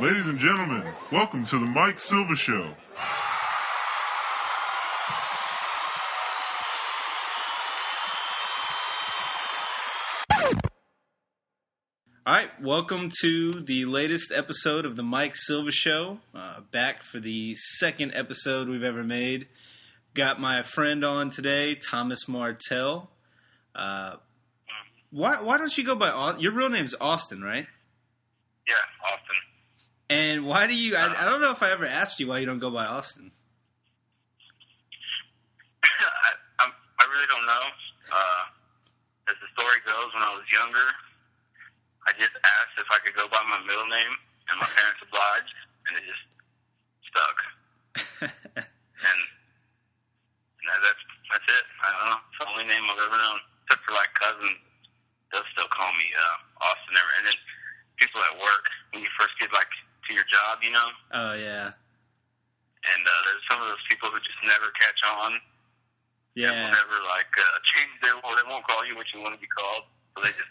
Ladies and gentlemen, welcome to the Mike Silva Show. All right, welcome to the latest episode of the Mike Silva Show. Back for the second episode we've ever made. Got my friend on today, Thomas Martell. Why don't you go by Austin? Your real name's Austin, right? Yeah, Austin. And why do you? I don't know if I ever asked you why you don't go by Austin. I really don't know. As the story goes, when I was younger, I just asked if I could go by my middle name, and my parents obliged, and it just stuck. and that's it. I don't know. It's the only name I've ever known, except for like cousins. They'll still call me Austin. And then people at work, when you first get like to your job, you know. Oh yeah. And there's some of those people who just never catch on. Yeah. And will never like change their. Well, they won't call you what you want to be called, so they just.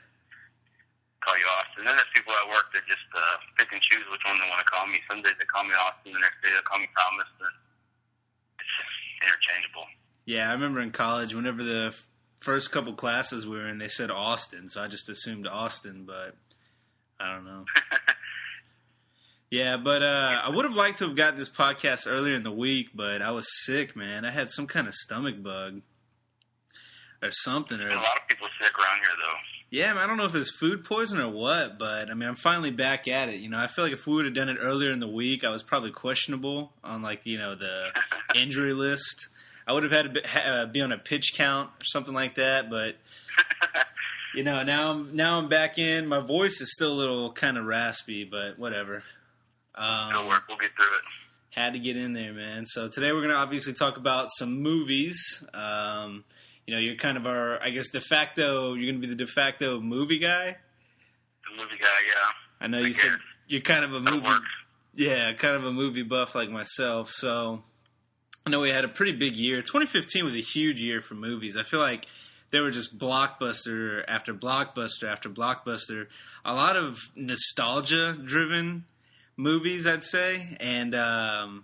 Call you Austin. Then there's people at work that just pick and choose which one they want to call me. Some days they call me Austin, the next day they call me Thomas. And it's interchangeable. Yeah, I remember in college, whenever the first couple classes we were in, they said Austin, so I just assumed Austin, but I don't know. Yeah, but I would have liked to have gotten this podcast earlier in the week, but I was sick, man. I had some kind of stomach bug or something. Or a lot of people sick around here, though. Yeah, I don't know if it's food poison or what, but, I mean, I'm finally back at it. You know, I feel like if we would have done it earlier in the week, I was probably questionable on, like, you know, the injury list. I would have had to be on a pitch count or something like that, but, you know, now I'm back in. My voice is still a little kind of raspy, but whatever. It'll work. We'll get through it. Had to get in there, man. So today we're going to obviously talk about some movies. You know, you're kind of our, I guess, de facto, you're going to be the de facto movie guy? The movie guy, yeah. I know you said you're kind of a movie, yeah, kind of a movie buff like myself. So I know we had a pretty big year. 2015 was a huge year for movies. I feel like there were just blockbuster after blockbuster after blockbuster. A lot of nostalgia-driven movies, I'd say, and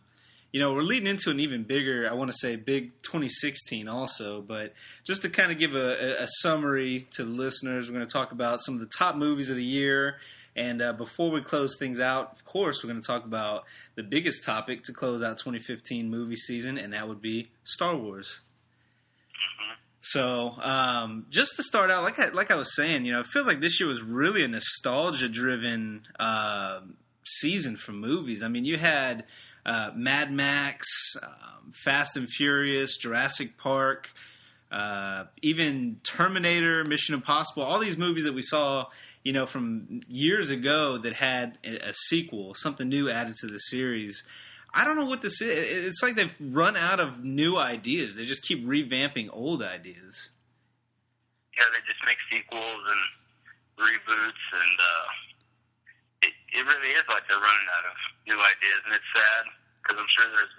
you know, we're leading into an even bigger, I want to say, big 2016 also, but just to kind of give a summary to the listeners, we're going to talk about some of the top movies of the year, and before we close things out, of course, we're going to talk about the biggest topic to close out 2015 movie season, and that would be Star Wars. So, just to start out, like I was saying, you know, it feels like this year was really a nostalgia-driven season for movies. I mean, you had... Mad Max, Fast and Furious, Jurassic Park, even Terminator, Mission Impossible, all these movies that we saw, you know, from years ago that had a sequel, something new added to the series. I don't know what this is. It's like they've run out of new ideas. They just keep revamping old ideas. Yeah, they just make sequels and reboots and... It really is like they're running out of new ideas, and it's sad because I'm sure there's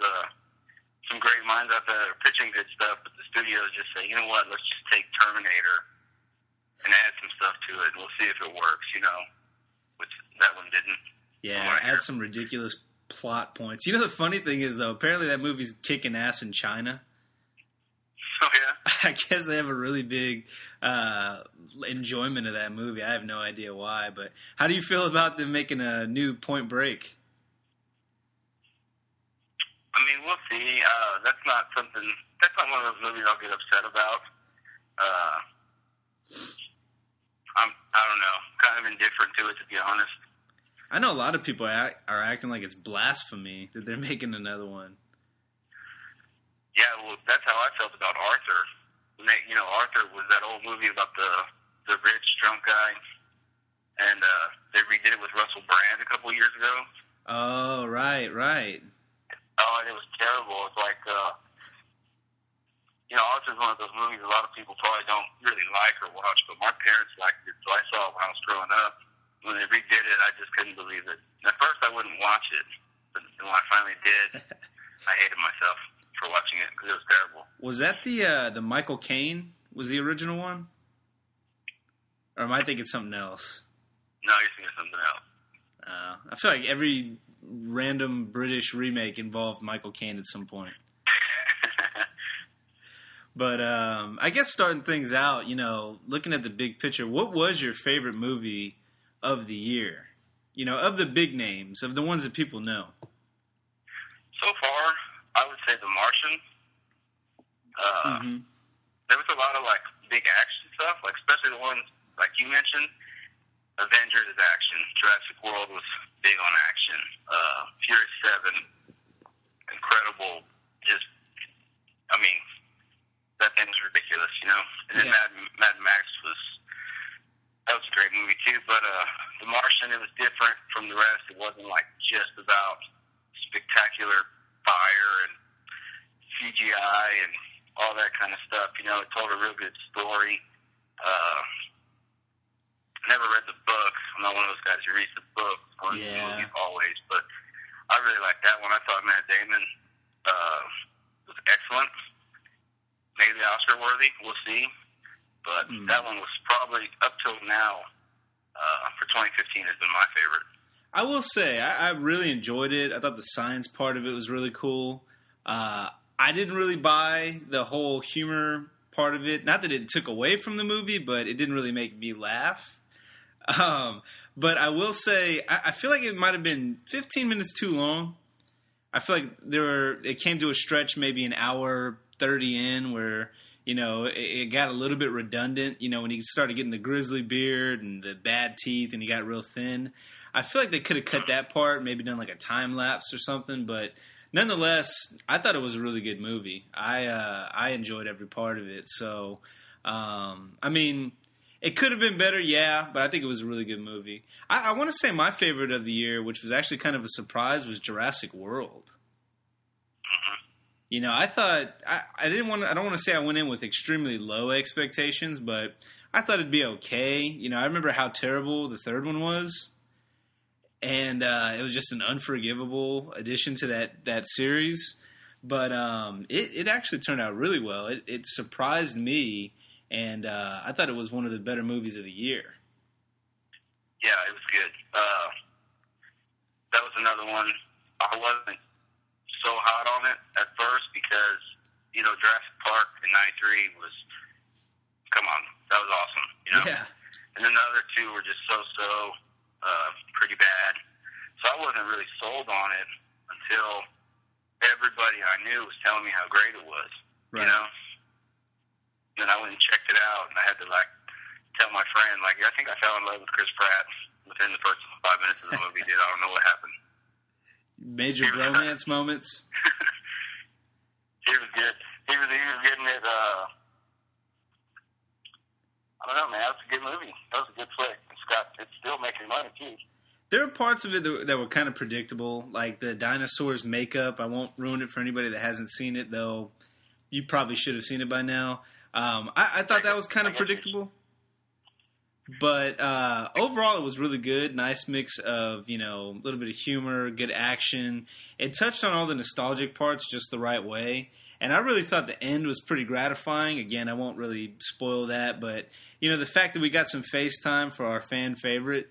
some great minds out there that are pitching good stuff, but the studios just say, you know what, let's just take Terminator and add some stuff to it, and we'll see if it works, you know, which that one didn't. Yeah, add some ridiculous plot points. You know, the funny thing is, though, apparently that movie's kicking ass in China. Oh, yeah. I guess they have a really big enjoyment of that movie. I have no idea why, but how do you feel about them making a new Point Break? I mean, we'll see. That's not one of those movies I'll get upset about. I don't know. Kind of indifferent to it, to be honest. I know a lot of people are acting like it's blasphemy that they're making another one. Yeah, well, that's how I felt about Arthur. You know, Arthur was that old movie about the rich, drunk guy, and they redid it with Russell Brand a couple years ago. Oh, right. Oh, and it was terrible. It's like, you know, Arthur's one of those movies a lot of people probably don't really like or watch, but my parents liked it, so I saw it when I was growing up. When they redid it, I just couldn't believe it. At first, I wouldn't watch it, but when I finally did, I hated myself for watching it because it was terrible. Was that the Michael Caine was the original one? Or am I thinking something else? No, you're thinking something else. I feel like every random British remake involved Michael Caine at some point. But I guess starting things out, you know, looking at the big picture, what was your favorite movie of the year? You know, of the big names, of the ones that people know. So far, I would say The Martian. There was a lot of, like, big action stuff, like especially the ones, like you mentioned, Avengers is action. Jurassic World was big on action. Fury 7, incredible, just, I mean... That thing was ridiculous, you know? And then Mad Max was... That was a great movie, too. But The Martian, it was different from the rest. It wasn't, like, just about spectacular fire and CGI and all that kind of stuff. You know, it told a real good story. I never read the book. I'm not one of those guys who reads the book or the movies always. But I really liked that one. I thought Matt Damon was excellent. Maybe Oscar-worthy, we'll see. But that one was probably, up till now, for 2015, has been my favorite. I will say, I really enjoyed it. I thought the science part of it was really cool. I didn't really buy the whole humor part of it. Not that it took away from the movie, but it didn't really make me laugh. But I will say, I feel like it might have been 15 minutes too long. I feel like it came to a stretch, maybe an hour 30 in, where, you know, it got a little bit redundant, you know, when he started getting the grizzly beard and the bad teeth and he got real thin. I feel like they could have cut that part, maybe done like a time lapse or something, but nonetheless, I thought it was a really good movie. I enjoyed every part of it. So, I mean, it could have been better, but I think it was a really good movie. I want to say my favorite of the year, which was actually kind of a surprise, was Jurassic World. You know, I thought I don't want to say I went in with extremely low expectations, but I thought it'd be okay. You know, I remember how terrible the third one was, and it was just an unforgivable addition to that series. But it actually turned out really well. It surprised me, and I thought it was one of the better movies of the year. Yeah, it was good. That was another one I wasn't so hot on it at first because, you know, Jurassic Park in '93 was, come on, that was awesome, you know? Yeah. And then the other two were just pretty bad. So I wasn't really sold on it until everybody I knew was telling me how great it was, you know? Then I went and checked it out, and I had to, like, tell my friend, like, I think I fell in love with Chris Pratt within the first 5 minutes of the movie, dude. I don't know what happened. Major bromance moments. He was good. He was getting it. I don't know, man. That was a good movie. That was a good flick. It's still making money too. There are parts of it that were kind of predictable, like the dinosaurs' makeup. I won't ruin it for anybody that hasn't seen it, though. You probably should have seen it by now. I thought that was kind of predictable. But overall, it was really good. Nice mix of, you know, a little bit of humor, good action. It touched on all the nostalgic parts just the right way. And I really thought the end was pretty gratifying. Again, I won't really spoil that. But, you know, the fact that we got some FaceTime for our fan favorite,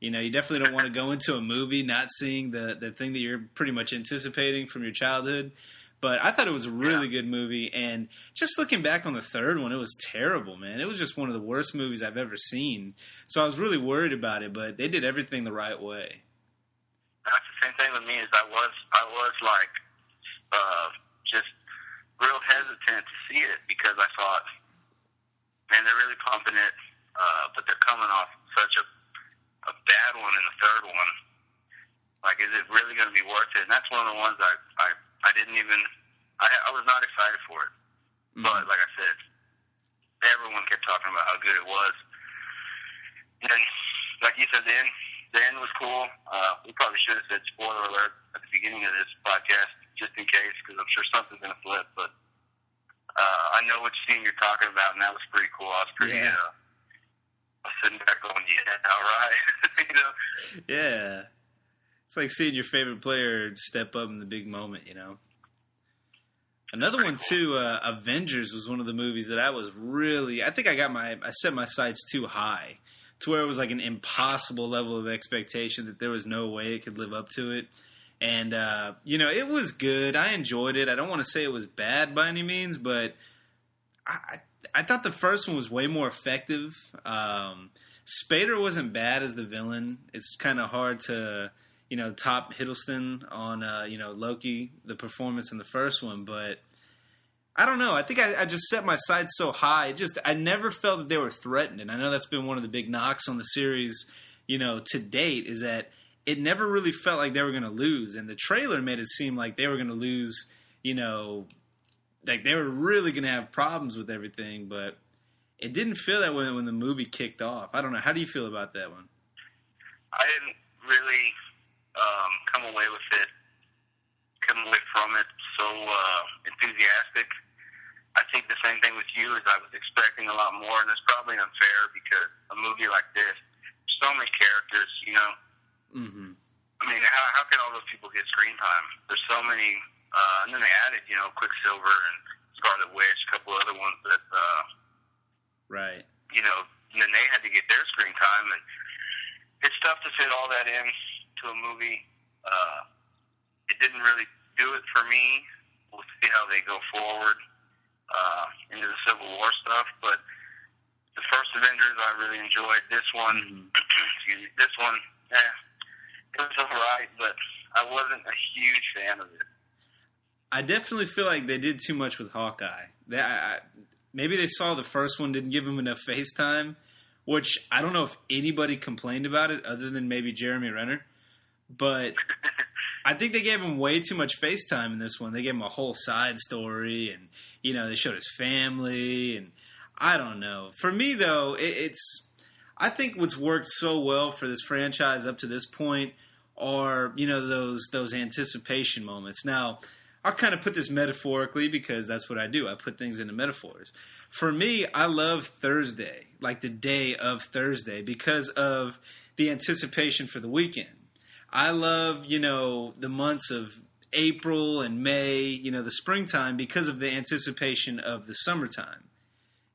you know, you definitely don't want to go into a movie not seeing the thing that you're pretty much anticipating from your childhood. But I thought it was a really good movie, and just looking back on the third one, it was terrible, man. It was just one of the worst movies I've ever seen. So I was really worried about it, but they did everything the right way. That's the same thing with me. Is I was like just real hesitant to see it because I thought, man, they're really pumping it, but they're coming off such a bad one in the third one. Like, is it really going to be worth it? And that's one of the ones I didn't even, I was not excited for it. But, like I said, everyone kept talking about how good it was. And, like you said, the end was cool. We probably should have said spoiler alert at the beginning of this podcast, just in case, because I'm sure something's going to flip. But I know which scene you're talking about, and that was pretty cool. I was pretty, I was sitting back going, all right. You know? Yeah. It's like seeing your favorite player step up in the big moment, you know. Another one, too, Avengers was one of the movies that I was I set my sights too high. to where it was like an impossible level of expectation that there was no way it could live up to it. And, you know, it was good. I enjoyed it. I don't want to say it was bad by any means, but I thought the first one was way more effective. Spader wasn't bad as the villain. It's kind of hard to, you know, top Hiddleston on, you know, Loki, the performance in the first one. But I don't know. I think I just set my sights so high. It just, I never felt that they were threatened. And I know that's been one of the big knocks on the series, you know, to date, is that it never really felt like they were going to lose. And the trailer made it seem like they were going to lose, you know, like they were really going to have problems with everything. But it didn't feel that way when the movie kicked off. I don't know. How do you feel about that one? I didn't really come away with it, so enthusiastic. I think the same thing with you, is I was expecting a lot more, and it's probably unfair because a movie like this, so many characters, you know, mm-hmm. I mean, how can all those people get screen time? There's so many, and then they added, you know, Quicksilver and Scarlet Witch, a couple other ones that, right. You know, and then they had to get their screen time, and it's tough to fit all that in to a movie. It didn't really do it for me. We'll see how they go forward into the Civil War stuff, but the first Avengers I really enjoyed. This one, this one, it was all right, but I wasn't a huge fan of it. I definitely feel like they did too much with Hawkeye. Maybe they saw the first one didn't give him enough face time, which I don't know if anybody complained about it other than maybe Jeremy Renner. But I think they gave him way too much face time in this one. They gave him a whole side story, and, you know, they showed his family, and I don't know. For me, though, it's... I think what's worked so well for this franchise up to this point are, you know, those anticipation moments. Now, I'll kind of put this metaphorically because that's what I do. I put things into metaphors. For me, I love Thursday, like the day of Thursday, because of the anticipation for the weekend. I love, you know, the months of April and May, you know, the springtime, because of the anticipation of the summertime.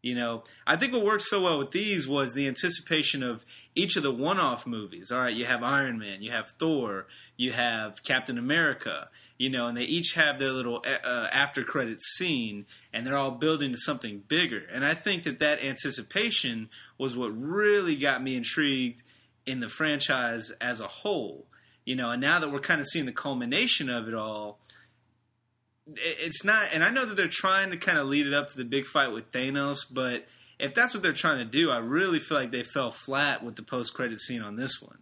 You know, I think what worked so well with these was the anticipation of each of the one-off movies. All right, you have Iron Man, you have Thor, you have Captain America, you know, and they each have their little after-credits scene, and they're all building to something bigger. And I think that that anticipation was what really got me intrigued in the franchise as a whole. You know, and now that we're kind of seeing the culmination of it all, it's not, and I know that they're trying to kind of lead it up to the big fight with Thanos, but if that's what they're trying to do, I really feel like they fell flat with the post-credit scene on this one.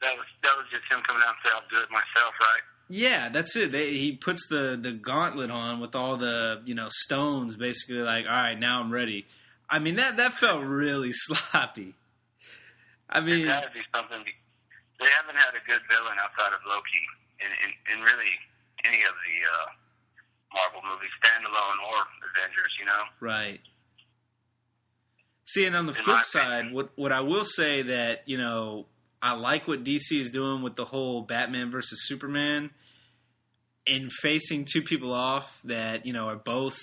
That was just him coming out and saying, I'll do it myself, right? Yeah, that's it. He puts the gauntlet on with all the, you know, stones, basically like, all right, now I'm ready. I mean, that felt really sloppy. I mean... That would be something. They haven't had a good villain outside of Loki in really... any of the Marvel movies, standalone or Avengers, you know? Right. See, and on the flip side, what I will say that, you know, I like what DC is doing with the whole Batman versus Superman and facing two people off that, you know, are both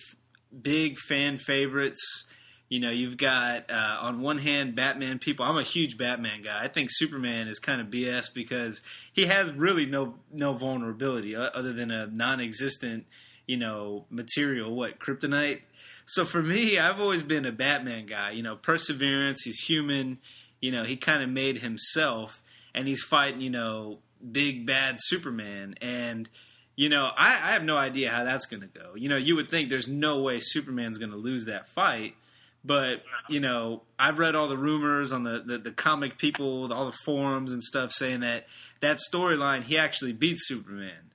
big fan favorites. You know, you've got, on one hand, Batman people. I'm a huge Batman guy. I think Superman is kind of BS because he has really no vulnerability other than a non-existent, you know, material, kryptonite? So for me, I've always been a Batman guy. You know, perseverance, he's human. You know, he kind of made himself, and he's fighting, you know, big bad Superman. And, you know, I have no idea how that's going to go. You know, you would think there's no way Superman's going to lose that fight. But, you know, I've read all the rumors on the comic people, all the forums and stuff saying that storyline, he actually beats Superman.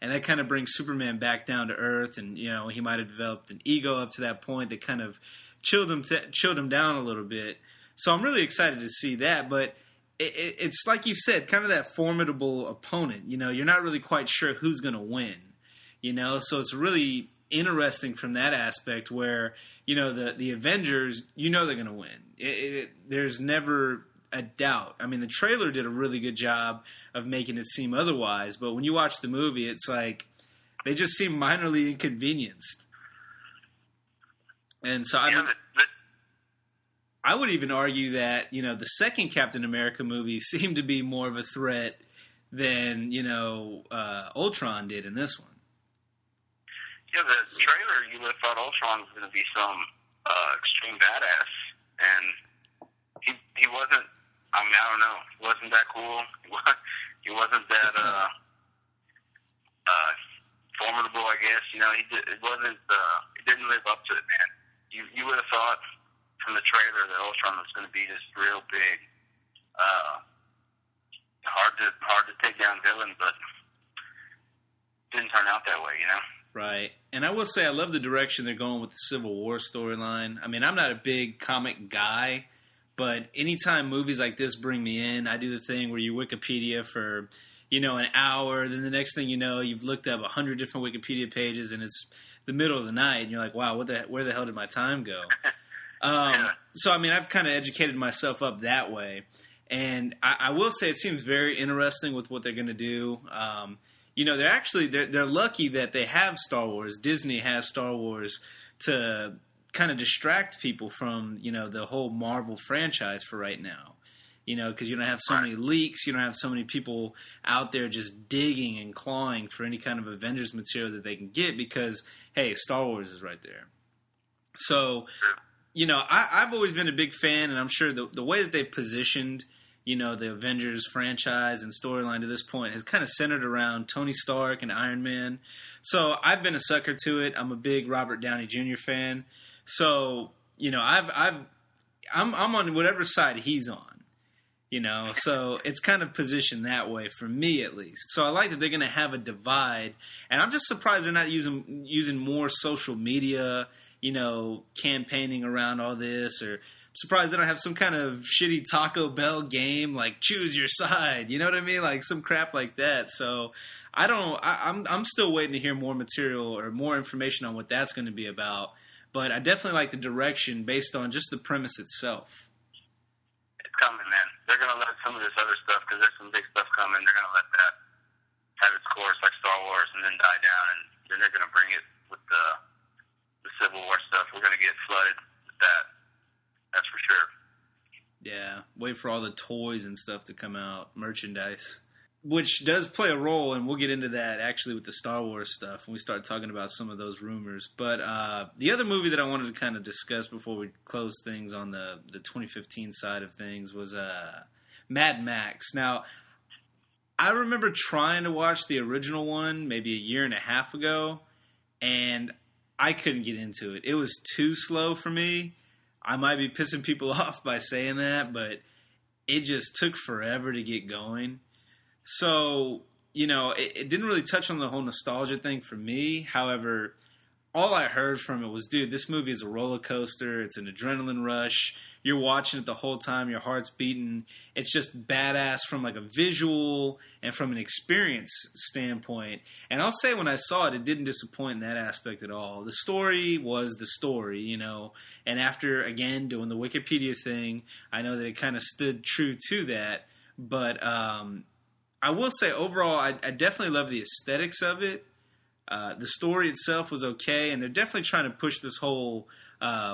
And that kind of brings Superman back down to earth. And, you know, he might have developed an ego up to that point that kind of chilled him down a little bit. So I'm really excited to see that. But it's like you said, kind of that formidable opponent. You know, you're not really quite sure who's going to win. You know, so it's really interesting from that aspect where... You know, the Avengers, you know they're going to win. There's never a doubt. I mean, the trailer did a really good job of making it seem otherwise, but when you watch the movie, it's like they just seem minorly inconvenienced. And so, yeah, I mean... I would even argue that, you know, the second Captain America movie seemed to be more of a threat than, you know, Ultron did in this one. Yeah, the trailer you lit thought Ultron was going to be some extreme badass, and he wasn't. I mean, I don't know. He wasn't that cool. He wasn't that formidable, I guess. You know, he didn't live up to it, man. You would have thought from the trailer that Ultron was going to be this real big, hard to take down villain, but it didn't turn out that way, you know. Right, and I will say I love the direction they're going with the Civil War storyline. I mean, I'm not a big comic guy, but anytime movies like this bring me in, I do the thing where you Wikipedia for, you know, an hour, then the next thing you know, you've looked up 100 different Wikipedia pages, and it's the middle of the night, and you're like, wow, where the hell did my time go? So, I mean, I've kind of educated myself up that way, and I will say it seems very interesting with what they're going to do. You know, they're lucky that they have Star Wars. Disney has Star Wars to kind of distract people from, you know, the whole Marvel franchise for right now. You know, because you don't have so many leaks, you don't have so many people out there just digging and clawing for any kind of Avengers material that they can get because, hey, Star Wars is right there. So, you know, I've always been a big fan, and I'm sure the way that they've positioned, you know, the Avengers franchise and storyline to this point has kind of centered around Tony Stark and Iron Man. So I've been a sucker to it. I'm a big Robert Downey Jr. fan. So, you know, I'm on whatever side he's on, you know, so it's kind of positioned that way for me at least. So I like that they're going to have a divide, and I'm just surprised they're not using more social media, you know, campaigning around all this, or surprised they don't have some kind of shitty Taco Bell game, like choose your side. You know what I mean? Like some crap like that. So I'm still waiting to hear more material or more information on what that's going to be about. But I definitely like the direction based on just the premise itself. It's coming, man. They're going to let some of this other stuff, because there's some big stuff coming. They're going to let that have its course like Star Wars and then die down. And then they're going to bring it with the Civil War stuff. We're going to get flooded with that. That's for sure. Yeah, wait for all the toys and stuff to come out, merchandise, which does play a role, and we'll get into that actually with the Star Wars stuff when we start talking about some of those rumors. But the other movie that I wanted to kind of discuss before we close things on the 2015 side of things was Mad Max. Now, I remember trying to watch the original one maybe a year and a half ago, and I couldn't get into it. It was too slow for me. I might be pissing people off by saying that, but it just took forever to get going. So, you know, it didn't really touch on the whole nostalgia thing for me. However, all I heard from it was, dude, this movie is a roller coaster. It's an adrenaline rush. You're watching it the whole time. Your heart's beating. It's just badass from like a visual and from an experience standpoint. And I'll say when I saw it, it didn't disappoint in that aspect at all. The story was the story, you know. And after, again, doing the Wikipedia thing, I know that it kind of stood true to that. But I will say overall, I definitely love the aesthetics of it. The story itself was okay. And they're definitely trying to push this whole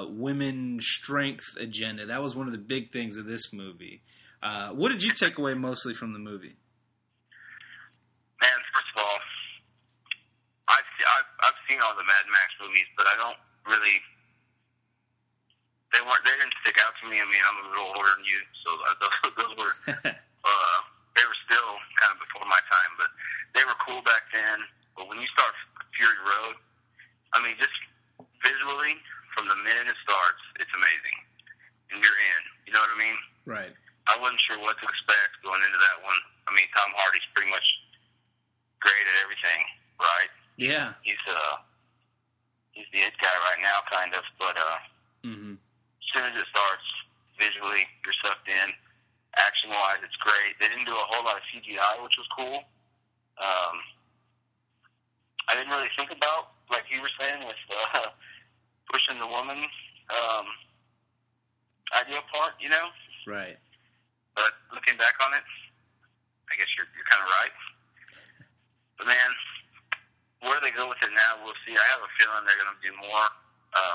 women strength agenda. That was one of the big things of this movie. What did you take away mostly from the movie? Man, first of all, I've seen all the Mad Max movies, but I don't really. They didn't stick out to me. I mean, I'm a little older than you, so those were they were still kind of before my time, but they were cool back then. But when you start Fury Road, I mean, just visually. From the minute it starts, it's amazing. And you're in. You know what I mean? Right. I wasn't sure what to expect going into that one. I mean, Tom Hardy's pretty much great at everything, right? Yeah. He's the it guy right now, kind of. But as soon as it starts, visually, you're sucked in. Action-wise, it's great. They didn't do a whole lot of CGI, which was cool. I didn't really think about, like you were saying, with pushing the woman ideal part, you know? Right. But looking back on it, I guess you're kind of right. But, man, where they go with it now, we'll see. I have a feeling they're going to do more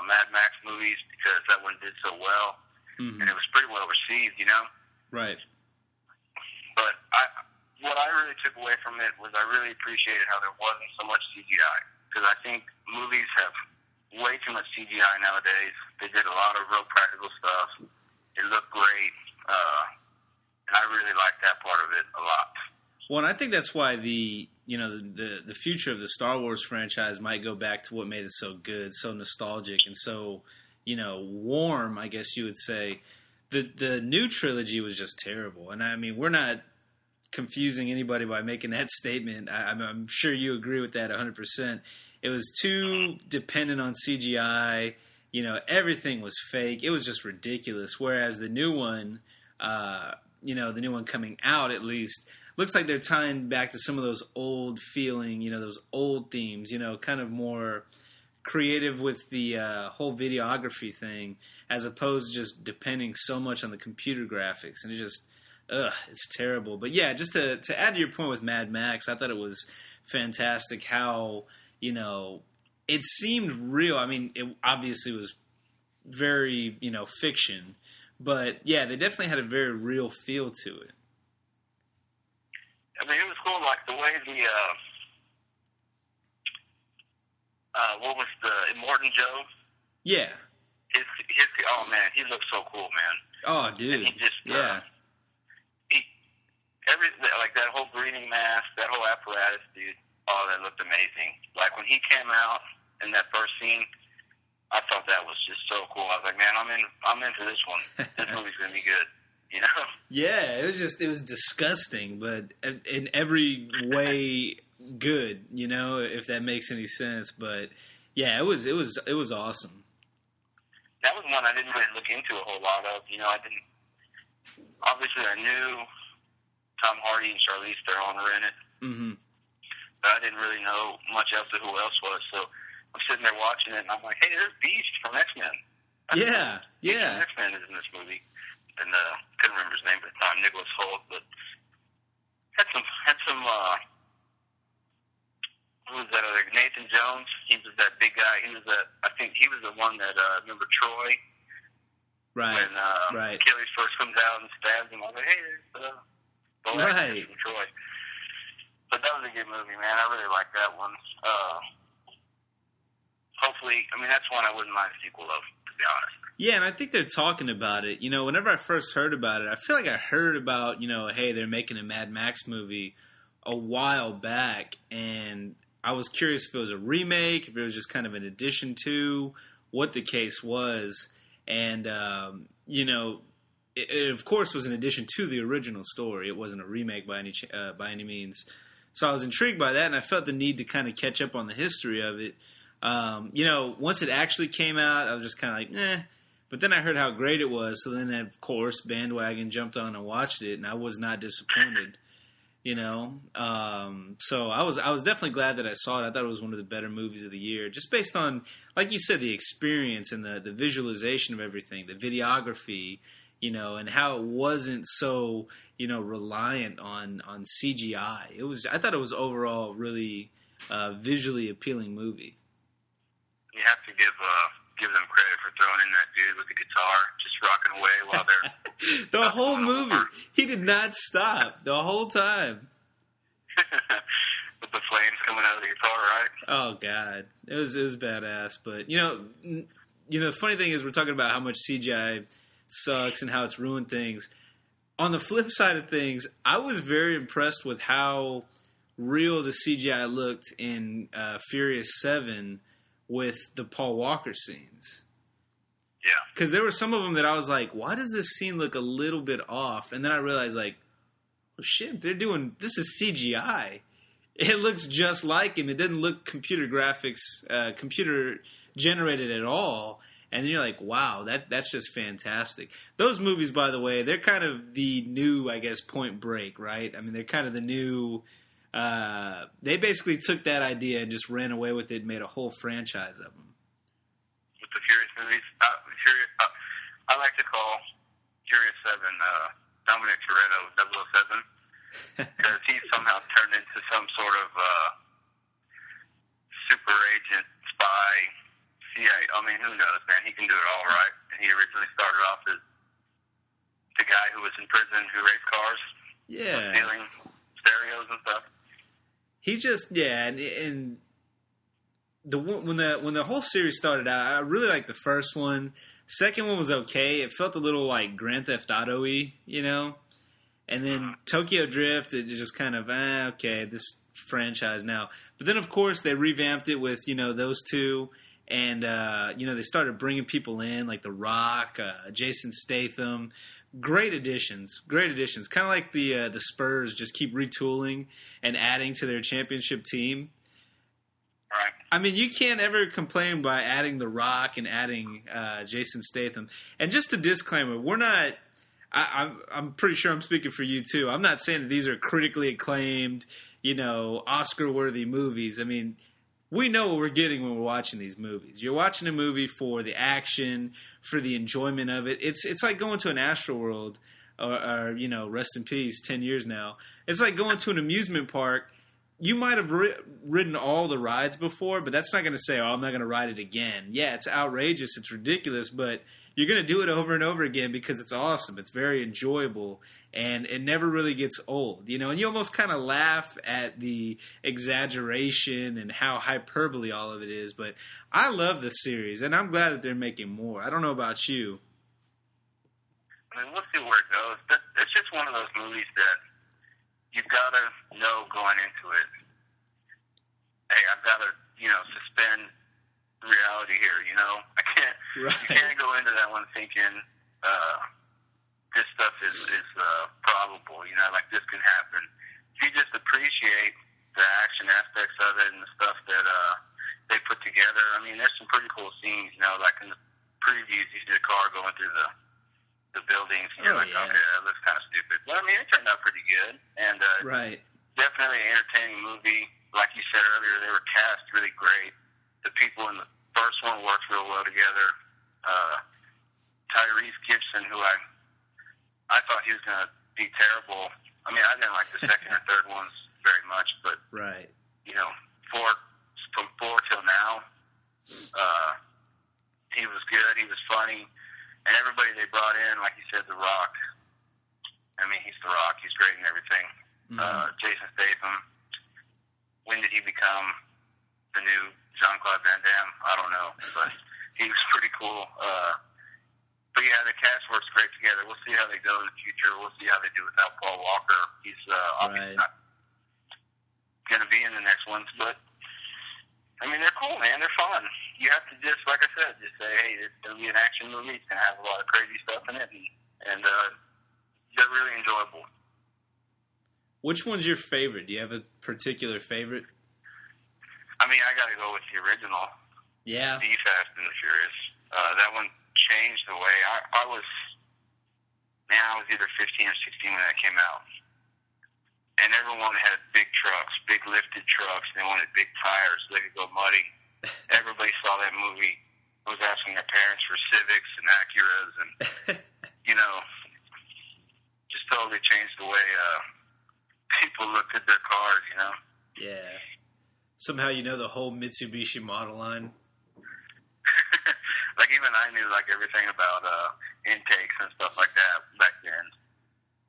Mad Max movies because that one did so well. mm-hmm. and it was pretty well received, you know? Right. But what I really took away from it was I really appreciated how there wasn't so much CGI, because I think movies have way too much CGI nowadays. They did a lot of real practical stuff. It looked great, and I really liked that part of it a lot. Well, and I think that's why the future of the Star Wars franchise might go back to what made it so good, so nostalgic, and so, warm, I guess you would say. The new trilogy was just terrible, and I mean, we're not confusing anybody by making that statement. I'm sure you agree with that 100%. It was too dependent on CGI. Everything was fake. It was just ridiculous. Whereas the new one, the new one coming out at least, looks like they're tying back to some of those old feeling, those old themes, kind of more creative with the whole videography thing, as opposed to just depending so much on the computer graphics. And it just, it's terrible. But yeah, just to add to your point with Mad Max, I thought it was fantastic how, it seemed real. I mean, it obviously was very, fiction. But yeah, they definitely had a very real feel to it. I mean, it was cool, like, the way the, Immortan Joe? Yeah. His, oh, man, he looks so cool, man. Oh, dude. And he just, that whole breathing mask, that whole apparatus, dude, oh, that looked amazing. Like, when he came out in that first scene, I thought that was just so cool. I was like, man, I'm into this one. This movie's going to be good. You know? Yeah, it was disgusting, but in every way good, if that makes any sense. But yeah, it was awesome. That was one I didn't really look into a whole lot of. Obviously I knew Tom Hardy and Charlize Theron were in it, mm-hmm. but I didn't really know much else of who else was. So I'm sitting there watching it, and I'm like, hey, there's Beast from X-Men. Yeah. X-Men is in this movie. And I couldn't remember his name at the time, Nicholas Holt, but had some who was that other, Nathan Jones, he was that big guy, I think he was the one that, remember Troy? Right, when, Achilles first comes out and stabs him, I was like, hey, there's the right. from Troy. But that was a good movie, man, I really liked that one. Hopefully, I mean, that's one I wouldn't mind a sequel of, to be honest. Yeah, and I think they're talking about it. Whenever I first heard about it, I feel like I heard about, hey, they're making a Mad Max movie a while back, and I was curious if it was a remake, if it was just kind of an addition to, what the case was. And, it of course was an addition to the original story. It wasn't a remake by any means. So I was intrigued by that, and I felt the need to kind of catch up on the history of it. Once it actually came out, I was just kind of like, eh. But then I heard how great it was, so then, of course, bandwagon jumped on and watched it, and I was not disappointed, So I was definitely glad that I saw it. I thought it was one of the better movies of the year, just based on, like you said, the experience and the visualization of everything, the videography, and how it wasn't so, reliant on CGI. I thought it was overall really visually appealing movie. You have to give them credit for throwing in that dude with the guitar, just rocking away while they're... the whole movie. Over. He did not stop the whole time. With the flames coming out of the guitar, right? Oh, God. It was badass. But, the funny thing is we're talking about how much CGI sucks and how it's ruined things. On the flip side of things, I was very impressed with how real the CGI looked in Furious 7 with the Paul Walker scenes. Yeah. Because there were some of them that I was like, why does this scene look a little bit off? And then I realized, like, oh, shit, this is CGI. It looks just like him. It didn't look computer generated at all. And then you're like, wow, that's just fantastic. Those movies, by the way, they're kind of the new, I guess, Point Break, right? I mean, they're kind of the new... they basically took that idea and just ran away with it and made a whole franchise of them. With the Furious movies? I like to call Furious 7 Dominic Toretto 007 because he somehow turned into some sort of super agent, spy, CIA. I mean, who knows, man? He can do it all, right? And he originally started off as the guy who was in prison who raced cars. Yeah. Stealing stereos and stuff. He just, yeah, and when the whole series started out, I really liked the first one. Second one was okay. It felt a little like Grand Theft Auto-y, you know? And then Tokyo Drift, it just kind of, okay, this franchise now. But then, of course, they revamped it with, you know, those two. And, you know, they started bringing people in, like The Rock, Jason Statham. Great additions. Great additions. Kind of like the Spurs just keep retooling and adding to their championship team. Right. I mean, you can't ever complain by adding The Rock and adding Jason Statham. And just a disclaimer, we're not – I'm pretty sure I'm speaking for you too. I'm not saying that these are critically acclaimed, you know, Oscar-worthy movies. I mean, we know what we're getting when we're watching these movies. You're watching a movie for the action, for the enjoyment of it. It's like going to an Astroworld or, you know, rest in peace, 10 years now. It's like going to an amusement park. You might have ridden all the rides before, but that's not going to say, oh, I'm not going to ride it again. Yeah, it's outrageous. It's ridiculous, but you're going to do it over and over again because it's awesome. It's very enjoyable, and it never really gets old. You know, and you almost kind of laugh at the exaggeration and how hyperbole all of it is, but I love the series, and I'm glad that they're making more. I don't know about you. I mean, we'll see where it goes. That's just one of those movies that you've got to know going into it, hey, I've got to, you know, suspend reality here, you know? You can't go into that one thinking this stuff is probable, you know, like this can happen. If you just appreciate the action aspects of it and the stuff that they put together, I mean, there's some pretty cool scenes, you know, like in the previews, you see the car going through the buildings, and you're okay, that looks kind of stupid. But, I mean, it turned out pretty good, and definitely an entertaining movie. Like you said earlier, they were cast really great. The people in the first one worked real well together. Tyrese Gibson, who I thought he was going to be terrible. I mean, I didn't like the second or third ones very much, but, you know, from four till now, he was good, he was funny. And everybody they brought in, like you said, The Rock. I mean, he's The Rock. He's great in everything. Mm-hmm. Jason Statham. When did he become the new Jean-Claude Van Damme? I don't know, but he was pretty cool. But yeah, the cast works great together. We'll see how they go in the future. We'll see how they do without Paul Walker. He's obviously not going to be in the next ones, but I mean, they're cool, man. They're fun. You have to just, like I said, just say, hey, it's going to be an action movie. It's going to have a lot of crazy stuff in it, and they're really enjoyable. Which one's your favorite? Do you have a particular favorite? I mean, I got to go with the original. Yeah. The Fast and the Furious. That one changed the way I was either 15 or 16 when that came out. And everyone had big trucks, big lifted trucks. They wanted big tires so they could go muddy. Everybody saw that movie. I was asking their parents for Civics and Acuras, and, you know, just totally changed the way people looked at their cars, you know? Yeah. Somehow you know the whole Mitsubishi model line. Like, even I knew, like, everything about intakes and stuff like that back then,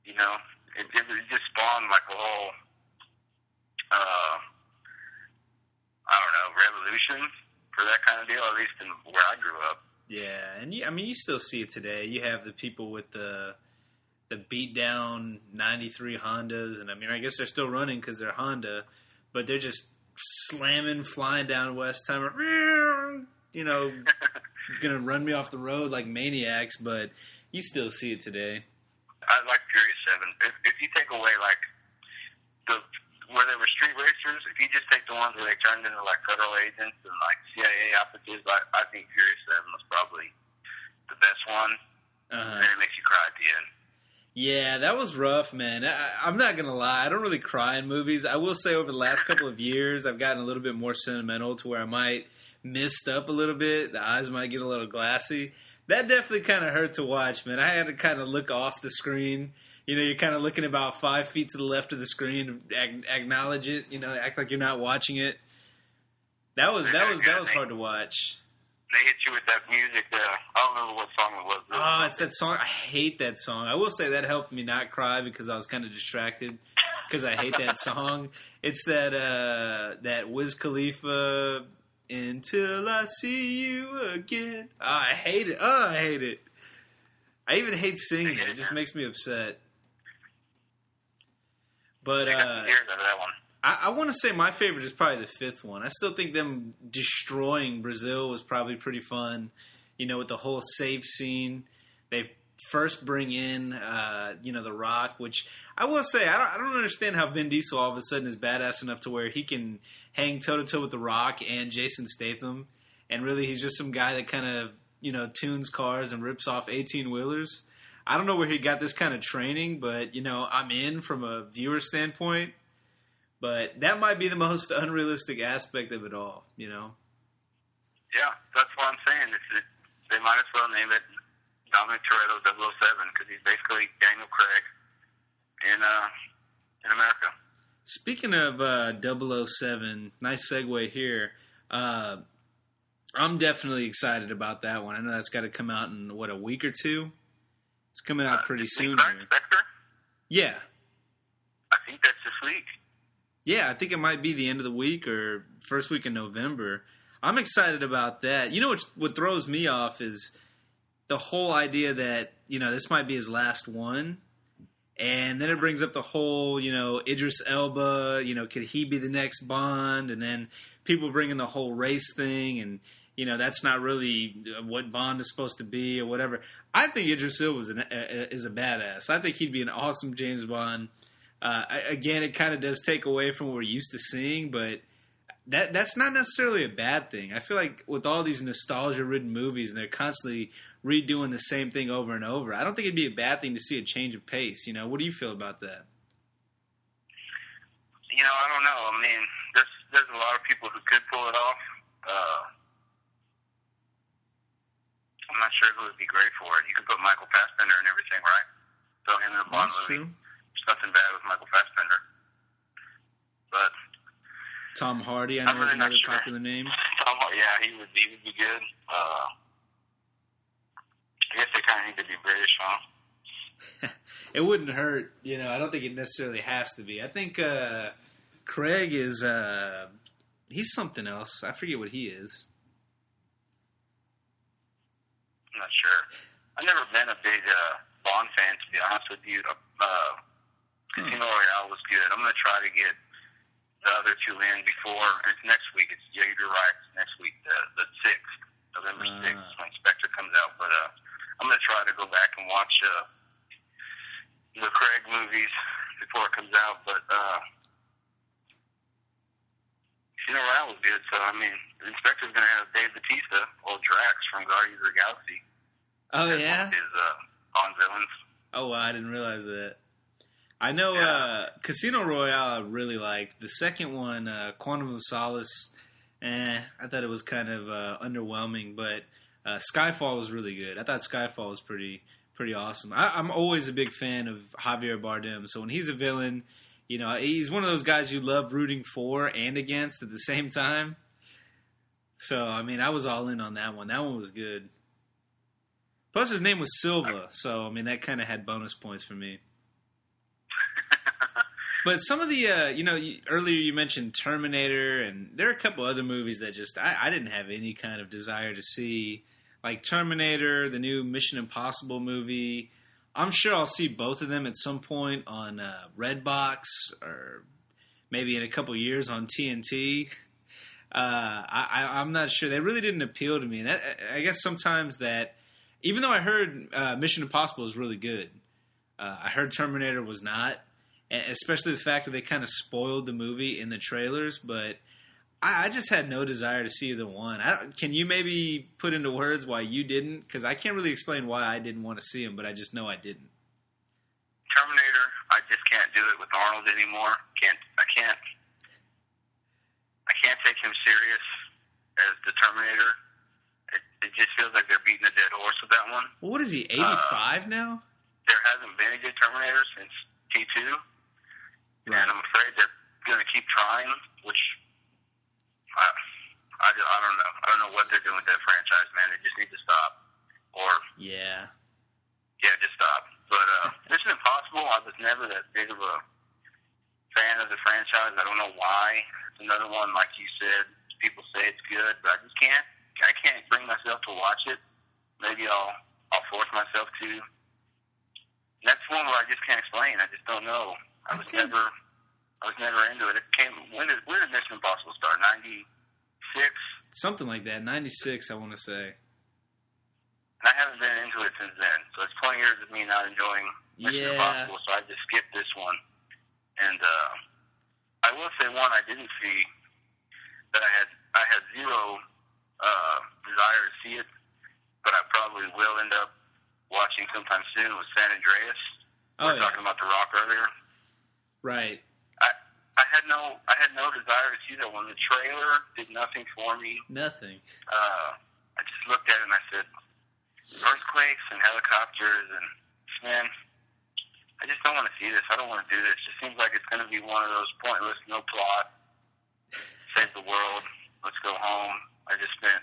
you know? It just spawned like a whole, I don't know, revolution for that kind of deal, at least in where I grew up. Yeah, and you still see it today. You have the people with the beat down 93 Hondas, and I mean, I guess they're still running because they're Honda, but they're just slamming, flying down Westheimer, you know, gonna run me off the road like maniacs. But you still see it today. I like Furious 7. If you take away, like, where they were street racers, if you just take the ones where they turned into, like, federal agents and, like, CIA operatives, I think Furious 7 was probably the best one. Uh-huh. And it makes you cry at the end. Yeah, that was rough, man. I'm not going to lie. I don't really cry in movies. I will say over the last couple of years, I've gotten a little bit more sentimental to where I might mist up a little bit. The eyes might get a little glassy. That definitely kind of hurt to watch, man. I had to kind of look off the screen. You know, you're kind of looking about 5 feet to the left of the screen to acknowledge it. You know, act like you're not watching it. That was hard to watch. they hit you with that music there. I don't remember what song it was. Oh, it's that song. I hate that song. I will say that helped me not cry because I was kind of distracted because I hate that song. It's that that Wiz Khalifa, Until I See You Again. Oh, I hate it. Oh, I hate it. I even hate singing. It just makes me upset. But I want to say my favorite is probably the fifth one. I still think them destroying Brazil was probably pretty fun. You know, with the whole save scene, they first bring in, The Rock, which I will say I don't understand how Vin Diesel all of a sudden is badass enough to where he can hang toe to toe with The Rock and Jason Statham, and really he's just some guy that kind of tunes cars and rips off 18-wheelers. I don't know where he got this kind of training, but, I'm in from a viewer standpoint. But that might be the most unrealistic aspect of it all, Yeah, that's what I'm saying. They might as well name it Dominic Toretto 007 because he's basically Daniel Craig in America. Speaking of 007, nice segue here. I'm definitely excited about that one. I know that's got to come out in, a week or two? It's coming out pretty soon. Spectre? Yeah. I think that's this week. Yeah, I think it might be the end of the week or first week in November. I'm excited about that. You know what throws me off is the whole idea that, this might be his last one. And then it brings up the whole, Idris Elba, could he be the next Bond? And then people bring in the whole race thing and... that's not really what Bond is supposed to be or whatever. I think Idris Elba is a badass. I think he'd be an awesome James Bond. Again, it kind of does take away from what we're used to seeing, but that's not necessarily a bad thing. I feel like with all these nostalgia-ridden movies and they're constantly redoing the same thing over and over, I don't think it'd be a bad thing to see a change of pace. What do you feel about that? I don't know. I mean, there's a lot of people who could pull it off. I'm not sure who would be great for it. You could put Michael Fassbender and everything, right? Throw him in a Bond movie. There's nothing bad with Michael Fassbender. But Tom Hardy, I know, is another popular name. Tom Hardy, yeah, he would be good. I guess they kind of need to be British, huh? It wouldn't hurt, I don't think it necessarily has to be. I think Craig is he's something else. I forget what he is. I'm not sure. I've never been a big Bond fan, to be honest with you. Casino Royale was good. I'm going to try to get the other two in before. It's next week. You're right. It's next week, the 6th, November 6th, when Spectre comes out. But I'm going to try to go back and watch the Craig movies before it comes out. But Casino Royale was good, so I mean... Inspector's going to have Dave Bautista or Drax from Guardians of the Galaxy. Oh, that's yeah? His Bond villains. Oh, wow, I didn't realize that. I know Casino Royale I really liked. The second one, Quantum of Solace, I thought it was kind of underwhelming, but Skyfall was really good. I thought Skyfall was pretty awesome. I'm always a big fan of Javier Bardem, so when he's a villain, he's one of those guys you love rooting for and against at the same time. So, I mean, I was all in on that one. That one was good. Plus, his name was Silva. So, I mean, that kind of had bonus points for me. But some of the, earlier you mentioned Terminator, and there are a couple other movies that just I didn't have any kind of desire to see. Like Terminator, the new Mission Impossible movie. I'm sure I'll see both of them at some point on Redbox or maybe in a couple years on TNT. I'm not sure. They really didn't appeal to me. And I guess sometimes that, even though I heard Mission Impossible is really good, I heard Terminator was not, especially the fact that they kind of spoiled the movie in the trailers. But I just had no desire to see either one. Can you maybe put into words why you didn't? Because I can't really explain why I didn't want to see him, but I just know I didn't. Terminator, I just can't do it with Arnold anymore. I can't take him serious as the Terminator. It just feels like they're beating a dead horse with that one. Well, what is he, 85 now? There hasn't been a good Terminator since T2. Right. And I'm afraid they're going to keep trying, which I don't know. I don't know what they're doing with that franchise. franchise, man. They just need to stop. Or yeah, just stop. But Mission Impossible, I was never that big of a fan of the franchise. I don't know why. It's another one, like you said. People say it's good, but I just can't. I can't bring myself to watch it. Maybe I'll force myself to. And that's one where I just can't explain. I just don't know. I was never into it. It came. When did Mission Impossible start? 96. Something like that. 96, I want to say. And I haven't been into it since then. So it's 20 years of me not enjoying Mission Impossible. So I just skipped this one. And I will say one I didn't see that I had zero desire to see it, but I probably will end up watching sometime soon was San Andreas. We were talking about The Rock earlier. Right. I had no desire to see that one. The trailer did nothing for me. Nothing. I just looked at it and I said, earthquakes and helicopters and man, I just don't want to see this. I don't want to do this. It just seems like it's going to be one of those pointless, no plot, save the world, let's go home. I just spent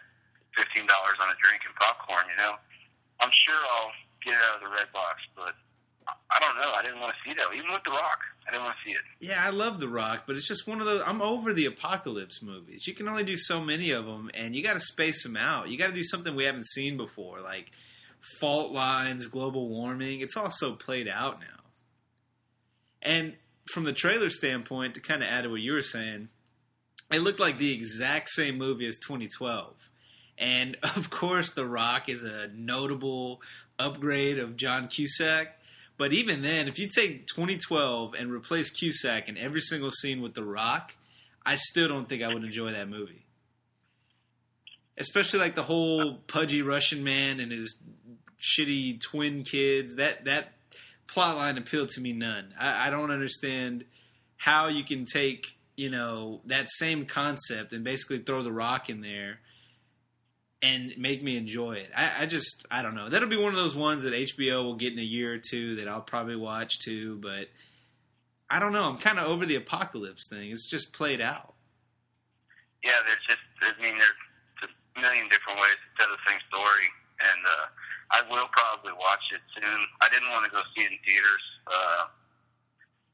$15 on a drink and popcorn, you know. I'm sure I'll get it out of the red box, but I don't know. I didn't want to see that. Even with The Rock, I didn't want to see it. Yeah, I love The Rock, but it's just one of those. I'm over the apocalypse movies. You can only do so many of them, and you got to space them out. You got to do something we haven't seen before, like fault lines, global warming. It's all so played out now. And from the trailer standpoint, to kind of add to what you were saying, it looked like the exact same movie as 2012. And, of course, The Rock is a notable upgrade of John Cusack. But even then, if you take 2012 and replace Cusack in every single scene with The Rock, I still don't think I would enjoy that movie. Especially like the whole pudgy Russian man and his shitty twin kids. That plotline appealed to me none. I don't understand how you can take, you know, that same concept and basically throw The Rock in there and make me enjoy it. I don't know. That'll be one of those ones that HBO will get in a year or two that I'll probably watch too, but I don't know. I'm kind of over the apocalypse thing. It's just played out. Yeah, there's a million different ways to tell the same story, and I will probably watch it soon. I didn't want to go see it in theaters,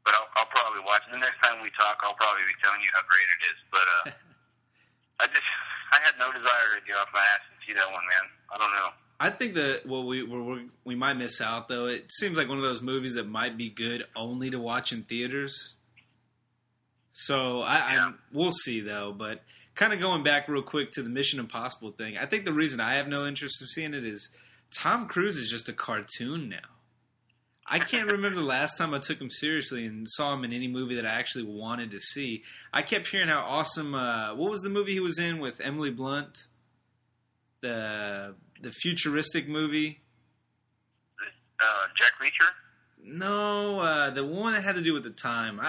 but I'll probably watch it. The next time we talk, I'll probably be telling you how great it is. But I had no desire to get off my ass and see that one, man. I don't know. I think that we might miss out, though. It seems like one of those movies that might be good only to watch in theaters. So we'll see, though. But kind of going back real quick to the Mission Impossible thing, I think the reason I have no interest in seeing it is Tom Cruise is just a cartoon now. I can't remember the last time I took him seriously and saw him in any movie that I actually wanted to see. I kept hearing how awesome what was the movie he was in with Emily Blunt? The futuristic movie? Jack Reacher? No, the one that had to do with the time.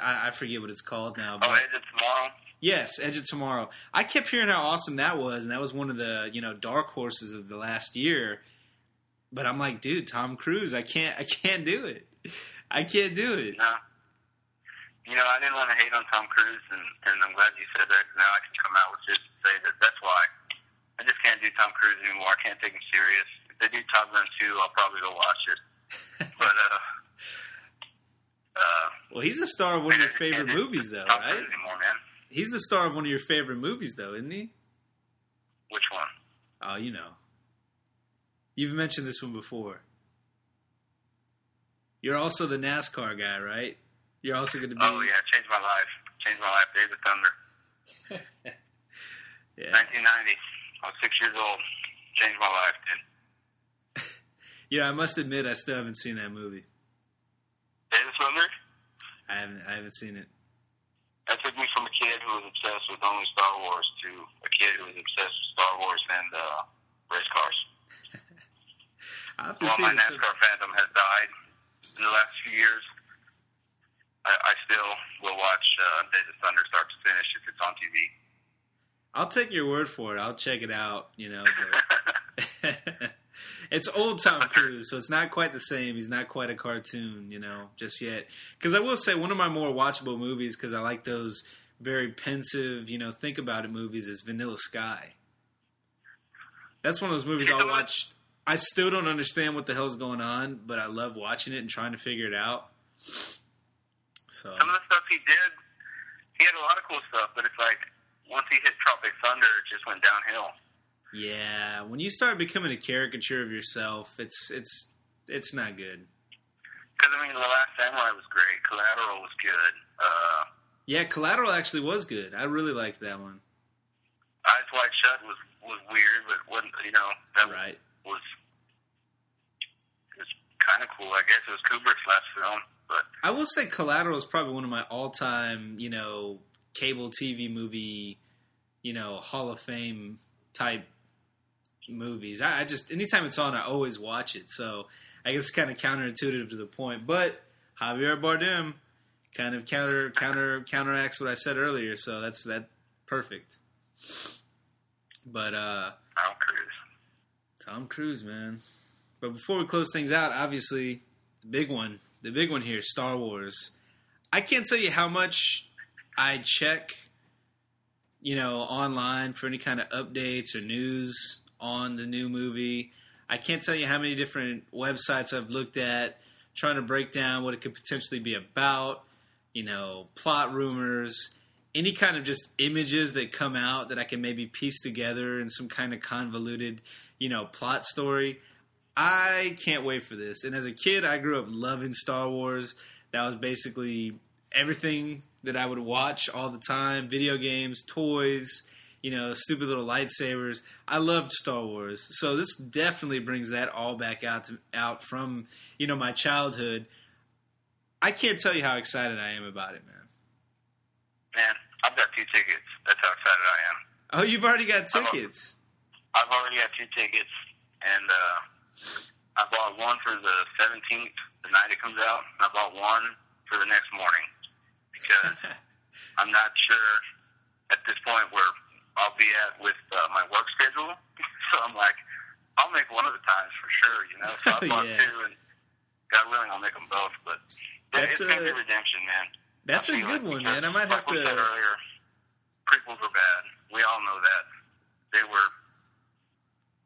I forget what it's called now. But Edge of Tomorrow? Yes, Edge of Tomorrow. I kept hearing how awesome that was, and that was one of the, you know, dark horses of the last year. But I'm like, dude, Tom Cruise, I can't do it. I can't do it. No. You know, I didn't want to hate on Tom Cruise, and I'm glad you said that. Now I can come out with this and say that that's why. I just can't do Tom Cruise anymore. I can't take him serious. If they do Top Gun 2, I'll probably go watch it. But, well, he's the star of one of your favorite movies, though, Tom right? Cruise anymore, man. He's the star of one of your favorite movies, though, isn't he? Which one? Oh, you know. You've mentioned this one before. You're also the NASCAR guy, right? You're also going to be... Oh, yeah. Changed my life. Changed my life. Days of Thunder. Yeah. 1990. I was 6 years old. Changed my life, dude. Yeah, I must admit I still haven't seen that movie. Days of Thunder? I haven't seen it. That took me from a kid who was obsessed with only Star Wars to a kid who was obsessed with Star Wars and race cars. While my NASCAR fandom has died in the last few years, I still will watch Days of Thunder start to finish if it's on TV. I'll take your word for it. I'll check it out, you know. But it's old Tom Cruise, so it's not quite the same. He's not quite a cartoon, you know, just yet. Because I will say one of my more watchable movies, because I like those very pensive, you know, think about it movies, is Vanilla Sky. That's one of those movies I'll watch. I still don't understand what the hell's going on, but I love watching it and trying to figure it out. So. Some of the stuff he did, he had a lot of cool stuff, but it's like once he hit Tropic Thunder, it just went downhill. Yeah, when you start becoming a caricature of yourself, it's not good. Because, I mean, The Last Samurai was great. Collateral was good. Yeah, Collateral actually was good. I really liked that one. Eyes Wide Shut was weird, but wasn't, you know, that right. was kind of cool. I guess it was Kubrick's last film. But I will say Collateral is probably one of my all-time, you know, cable TV movie, you know, Hall of Fame type movies. I just, anytime it's on, I always watch it. So I guess it's kind of counterintuitive to the point. But Javier Bardem kind of counteracts what I said earlier. So that's perfect. But Tom Cruise, man. But before we close things out, obviously the big one here, Star Wars. I can't tell you how much I check, you know, online for any kind of updates or news on the new movie. I can't tell you how many different websites I've looked at trying to break down what it could potentially be about, you know, plot rumors, any kind of just images that come out that I can maybe piece together in some kind of convoluted, you know, plot story. I can't wait for this. And as a kid, I grew up loving Star Wars. That was basically everything that I would watch all the time, video games, toys, you know, stupid little lightsabers. I loved Star Wars. So this definitely brings that all back out from, you know, my childhood. I can't tell you how excited I am about it, man. Man, I've got 2 tickets. That's how excited I am. Oh, you've already got tickets. I've already got 2 tickets, and I bought one for the 17th, the night it comes out, and I bought one for the next morning, because I'm not sure at this point where I'll be at with my work schedule. So I'm like, I'll make one of the times for sure, you know? So I bought 2, and God willing, I'll make them both. But it's going to be redemption, man. That's a good one, man. I might have to. Like we said earlier, prequels were bad. We all know that. They were,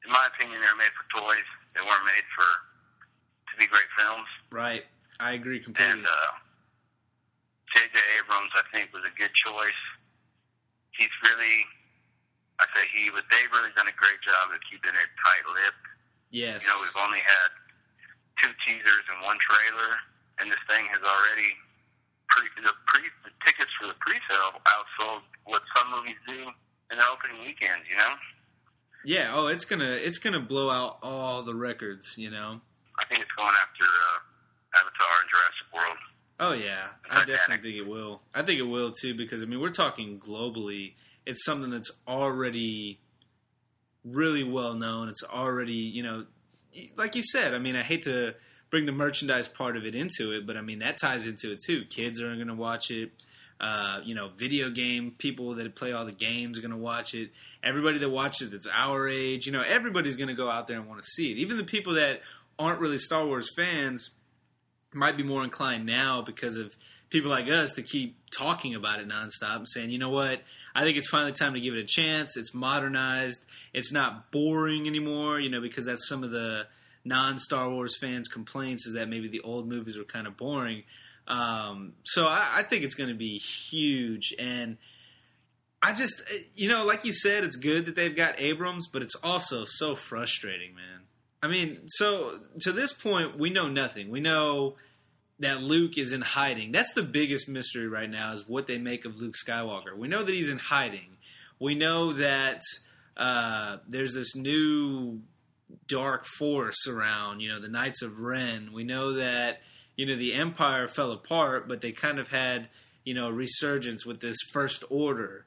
in my opinion, they were made for toys. They weren't made to be great films. Right. I agree completely. And J.J. Abrams, I think, was a good choice. He's really, they've really done a great job of keeping it tight-lipped. Yes. You know, we've only had 2 teasers and 1 trailer, and this thing has already. The tickets for the pre-sale outsold what some movies do in their opening weekend, you know? Yeah, oh, it's gonna blow out all the records, you know? I think it's going after Avatar and Jurassic World. Oh, yeah. I definitely think it will. I think it will, too, because, I mean, we're talking globally. It's something that's already really well-known. It's already, you know, like you said, I mean, I hate to bring the merchandise part of it into it, but I mean, that ties into it too. Kids are going to watch it. You know, video game people that play all the games are going to watch it. Everybody that watched it that's our age, you know, everybody's going to go out there and want to see it. Even the people that aren't really Star Wars fans might be more inclined now because of people like us to keep talking about it nonstop and saying, you know what, I think it's finally time to give it a chance. It's modernized. It's not boring anymore, you know, because that's some of the non-Star Wars fans' complaints is that maybe the old movies were kind of boring. So I think it's going to be huge. And I just, you know, like you said, it's good that they've got Abrams, but it's also so frustrating, man. I mean, so to this point, we know nothing. We know that Luke is in hiding. That's the biggest mystery right now is what they make of Luke Skywalker. We know that he's in hiding. We know that there's this new dark force around, you know, the Knights of Ren. We know that, you know, the Empire fell apart, but they kind of had, you know, resurgence with this First Order.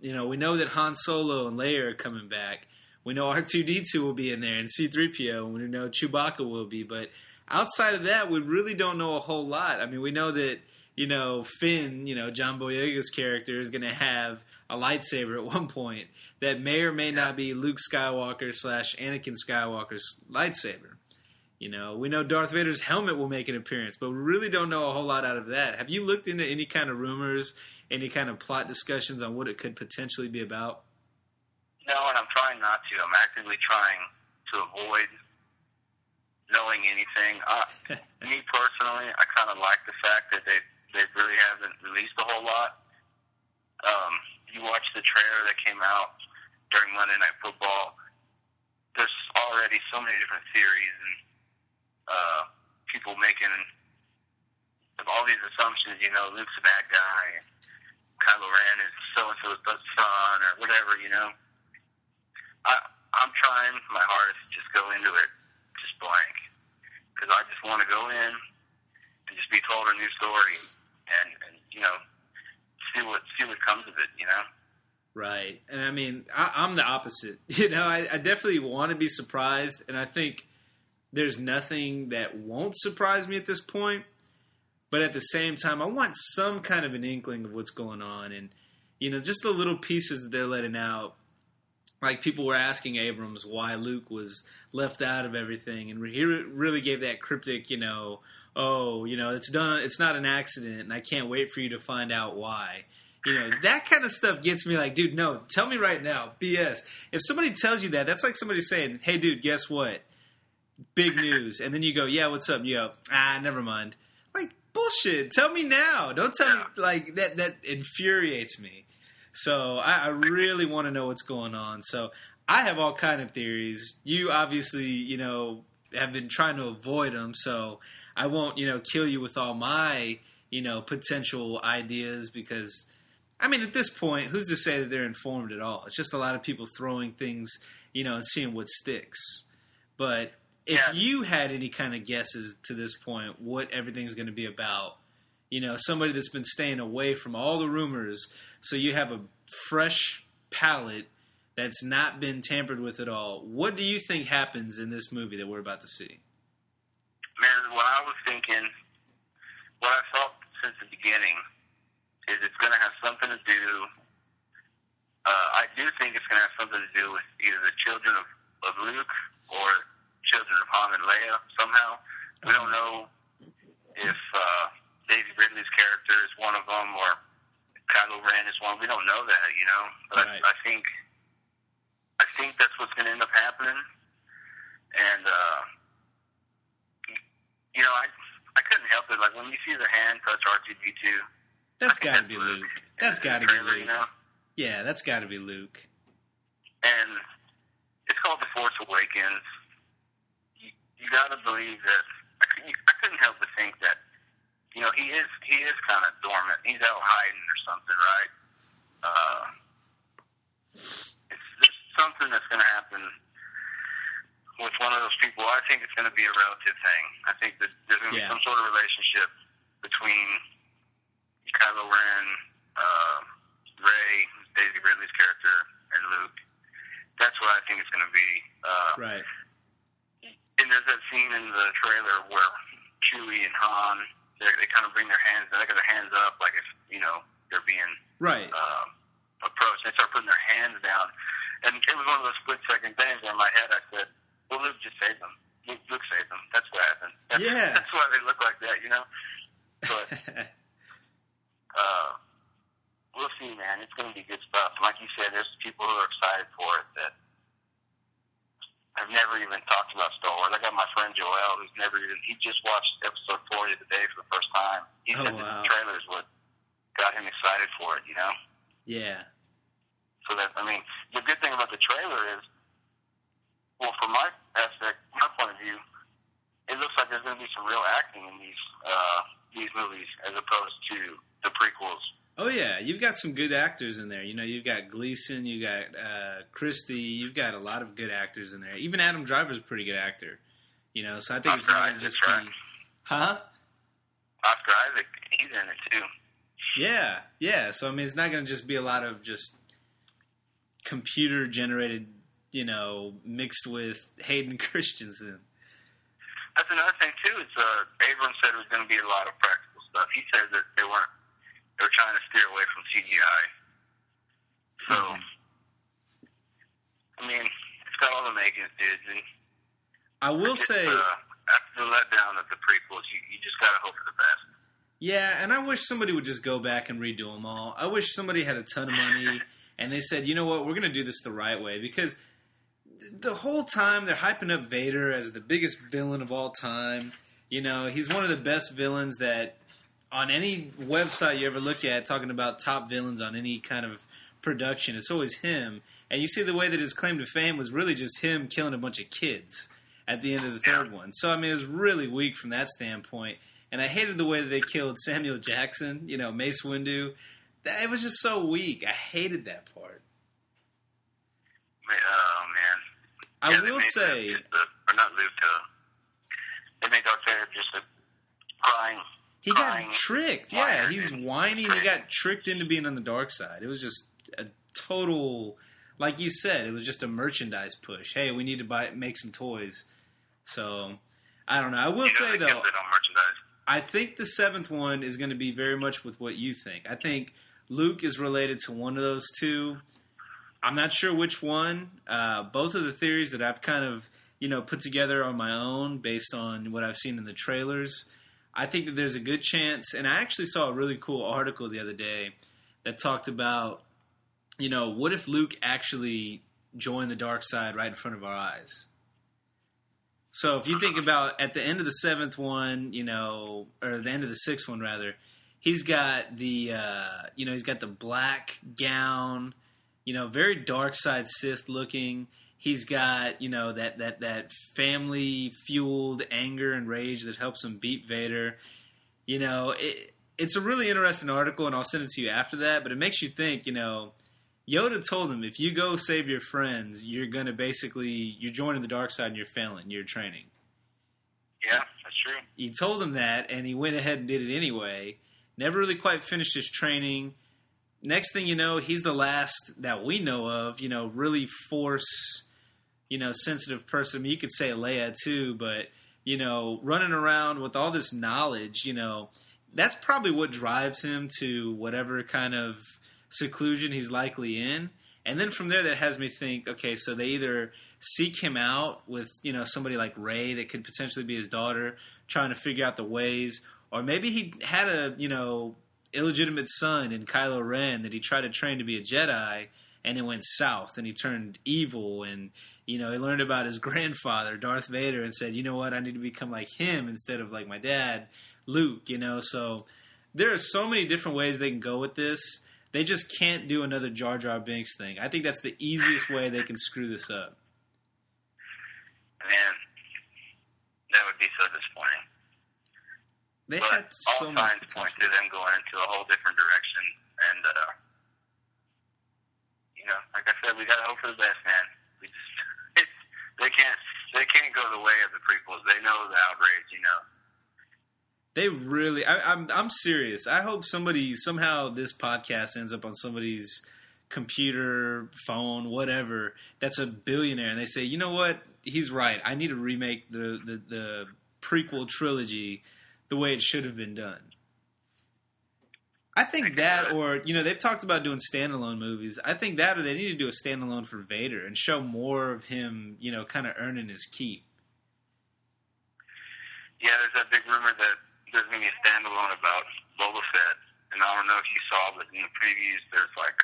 You know, we know that Han Solo and Leia are coming back. We know R2-D2 will be in there and C-3PO, and we know Chewbacca will be. But outside of that, we really don't know a whole lot. I mean, we know that, you know, Finn, you know, John Boyega's character is going to have a lightsaber at one point that may or may not be Luke Skywalker / Anakin Skywalker's lightsaber. You know, we know Darth Vader's helmet will make an appearance, but we really don't know a whole lot out of that. Have you looked into any kind of rumors, any kind of plot discussions on what it could potentially be about? No, and I'm trying not to. I'm actively trying to avoid knowing anything. Me personally, I kind of like the fact that they really haven't released a whole lot. You watch the trailer that came out during Monday Night Football. There's already so many different theories and people making all these assumptions. You know, Luke's a bad guy, and Kylo Ren is so-and-so's son, or whatever, you know. I'm trying my hardest to just go into it just blank, because I just want to go in and just be told a new story and you know, see what comes of it, you know? Right. And I mean, I'm the opposite. You know, I definitely want to be surprised, and I think there's nothing that won't surprise me at this point. But at the same time, I want some kind of an inkling of what's going on. And, you know, just the little pieces that they're letting out. Like, people were asking Abrams why Luke was left out of everything, and he really gave that cryptic, you know, oh, you know, it's done, it's not an accident, and I can't wait for you to find out why. You know, that kind of stuff gets me like, dude, no, tell me right now, BS. If somebody tells you that, that's like somebody saying, hey, dude, guess what? Big news. And then you go, yeah, what's up? And you go, never mind. Like, bullshit, tell me now. Don't tell me, like, that infuriates me. So I really want to know what's going on. So I have all kind of theories. You obviously, you know, have been trying to avoid them. So I won't, you know, kill you with all my, you know, potential ideas because, I mean, at this point, who's to say that they're informed at all? It's just a lot of people throwing things, you know, and seeing what sticks. But if you had any kind of guesses to this point, what everything's going to be about, you know, somebody that's been staying away from all the rumors, so you have a fresh palette that's not been tampered with at all. What do you think happens in this movie that we're about to see? Man, what I was thinking, what I felt since the beginning, is it's going to have something to do. I do think it's going to have something to do with either the children of Luke or children of Han and Leia somehow. We don't know if Daisy Ridley's character is one of them, or Kylo Ren is one. We don't know that, you know. But right. I think that's what's going to end up happening. And you know, I couldn't help it. Like when you see the hand touch R2-D2, that's got to be Luke. That's got to be Luke. You know? Yeah, that's got to be Luke. And it's called The Force Awakens. You got to believe that. I couldn't help but think that. You know, he is kind of dormant. He's out hiding or something, right? It's just something that's going to happen with one of those people. I think it's going to be a relative thing. I think that there's going to be some sort of relationship between Kylo Ren, Rey, Daisy Ridley's character, and Luke. That's what I think it's going to be. Right. And there's that scene in the trailer where Chewie and Han, they kind of bring their hands, they got their hands up, like if, you know, they're being approached. They start putting their hands down. And it was one of those split-second things where in my head I said, well, Luke just saved them. Luke saved them. That's what happened. That's why they look like that, you know? But we'll see, man. It's going to be good stuff. And like you said, there's people who are excited for it that I've never even talked about Star Wars. I got my friend Joel, who's he just watched episode 40 today for the first time. He said the trailers what got him excited for it, you know? Yeah. So that, I mean, the good thing about the trailer is, well, from my aspect, my point of view, it looks like there's going to be some real acting in these movies as opposed to the prequels. Oh, yeah. You've got some good actors in there. You know, you've got Gleason, you've got Christie, you've got a lot of good actors in there. Even Adam Driver's a pretty good actor. You know, so I think Oscar it's not Isaac, just right. Oscar Isaac, he's in it too. Yeah. So, I mean, it's not going to just be a lot of just computer-generated, you know, mixed with Hayden Christensen. That's another thing, too. Is Abrams said it was going to be a lot of practical stuff. He said that they were trying to steer away from CGI. So, I mean, it's got all the makings, dude. And I will say, after the letdown of the prequels, you just gotta hope for the best. Yeah, and I wish somebody would just go back and redo them all. I wish somebody had a ton of money And they said, you know what, we're going to do this the right way, because the whole time they're hyping up Vader as the biggest villain of all time. You know, he's one of the best villains that on any website you ever look at, talking about top villains on any kind of production, it's always him. And you see the way that his claim to fame was really just him killing a bunch of kids at the end of the third one. So, I mean, it was really weak from that standpoint. And I hated the way that they killed Samuel Jackson, you know, Mace Windu. It was just so weak. I hated that part. Oh, man. They make Arthur just a crying. He got tricked. Yeah, he's whiny. He got tricked into being on the dark side. It was just a total, like you said, it was just a merchandise push. Hey, we need to make some toys. So, I don't know. I will say, though, I think the seventh one is going to be very much with what you think. I think Luke is related to one of those two. I'm not sure which one. Both of the theories that I've kind of, you know, put together on my own based on what I've seen in the trailers, I think that there's a good chance. And I actually saw a really cool article the other day that talked about, you know, what if Luke actually joined the dark side right in front of our eyes? So if you think about at the end of the seventh one, you know, or the end of the sixth one rather, he's got the, you know, he's got the black gown, you know, very dark side Sith looking. He's got, you know, that family-fueled anger and rage that helps him beat Vader. You know, it's a really interesting article, and I'll send it to you after that, but it makes you think, you know, Yoda told him, if you go save your friends, you're going to basically, you're joining the dark side and you're failing, you're training. Yeah, that's true. He told him that, and he went ahead and did it anyway. Never really quite finished his training. Next thing you know, he's the last that we know of, you know, really force, you know, sensitive person. I mean, you could say Leia too, but, you know, running around with all this knowledge, you know, that's probably what drives him to whatever kind of seclusion he's likely in. And then from there, that has me think, okay, so they either seek him out with, you know, somebody like Rey that could potentially be his daughter, trying to figure out the ways, or maybe he had a, you know, illegitimate son in Kylo Ren that he tried to train to be a Jedi, and it went south, and he turned evil, and, you know, he learned about his grandfather, Darth Vader, and said, you know what, I need to become like him instead of like my dad, Luke, you know. So there are so many different ways they can go with this. They just can't do another Jar Jar Binks thing. I think that's the easiest way they can screw this up. Man, that would be so disappointing. They but had so all signs point to them going into a whole different direction. And, you know, like I said, we got to hope for the best, man. We just, they can't go the way of the prequels. They know the outrage, you know. They really, I'm serious. I hope somebody, somehow this podcast ends up on somebody's computer, phone, whatever, that's a billionaire. And they say, you know what, he's right. I need to remake the prequel trilogy the way it should have been done. I think that, or, you know, they've talked about doing standalone movies. I think that, or they need to do a standalone for Vader and show more of him, you know, kind of earning his keep. Yeah, there's that big rumor that there's going to be a standalone about Boba Fett. And I don't know if you saw, but in the previews, there's like,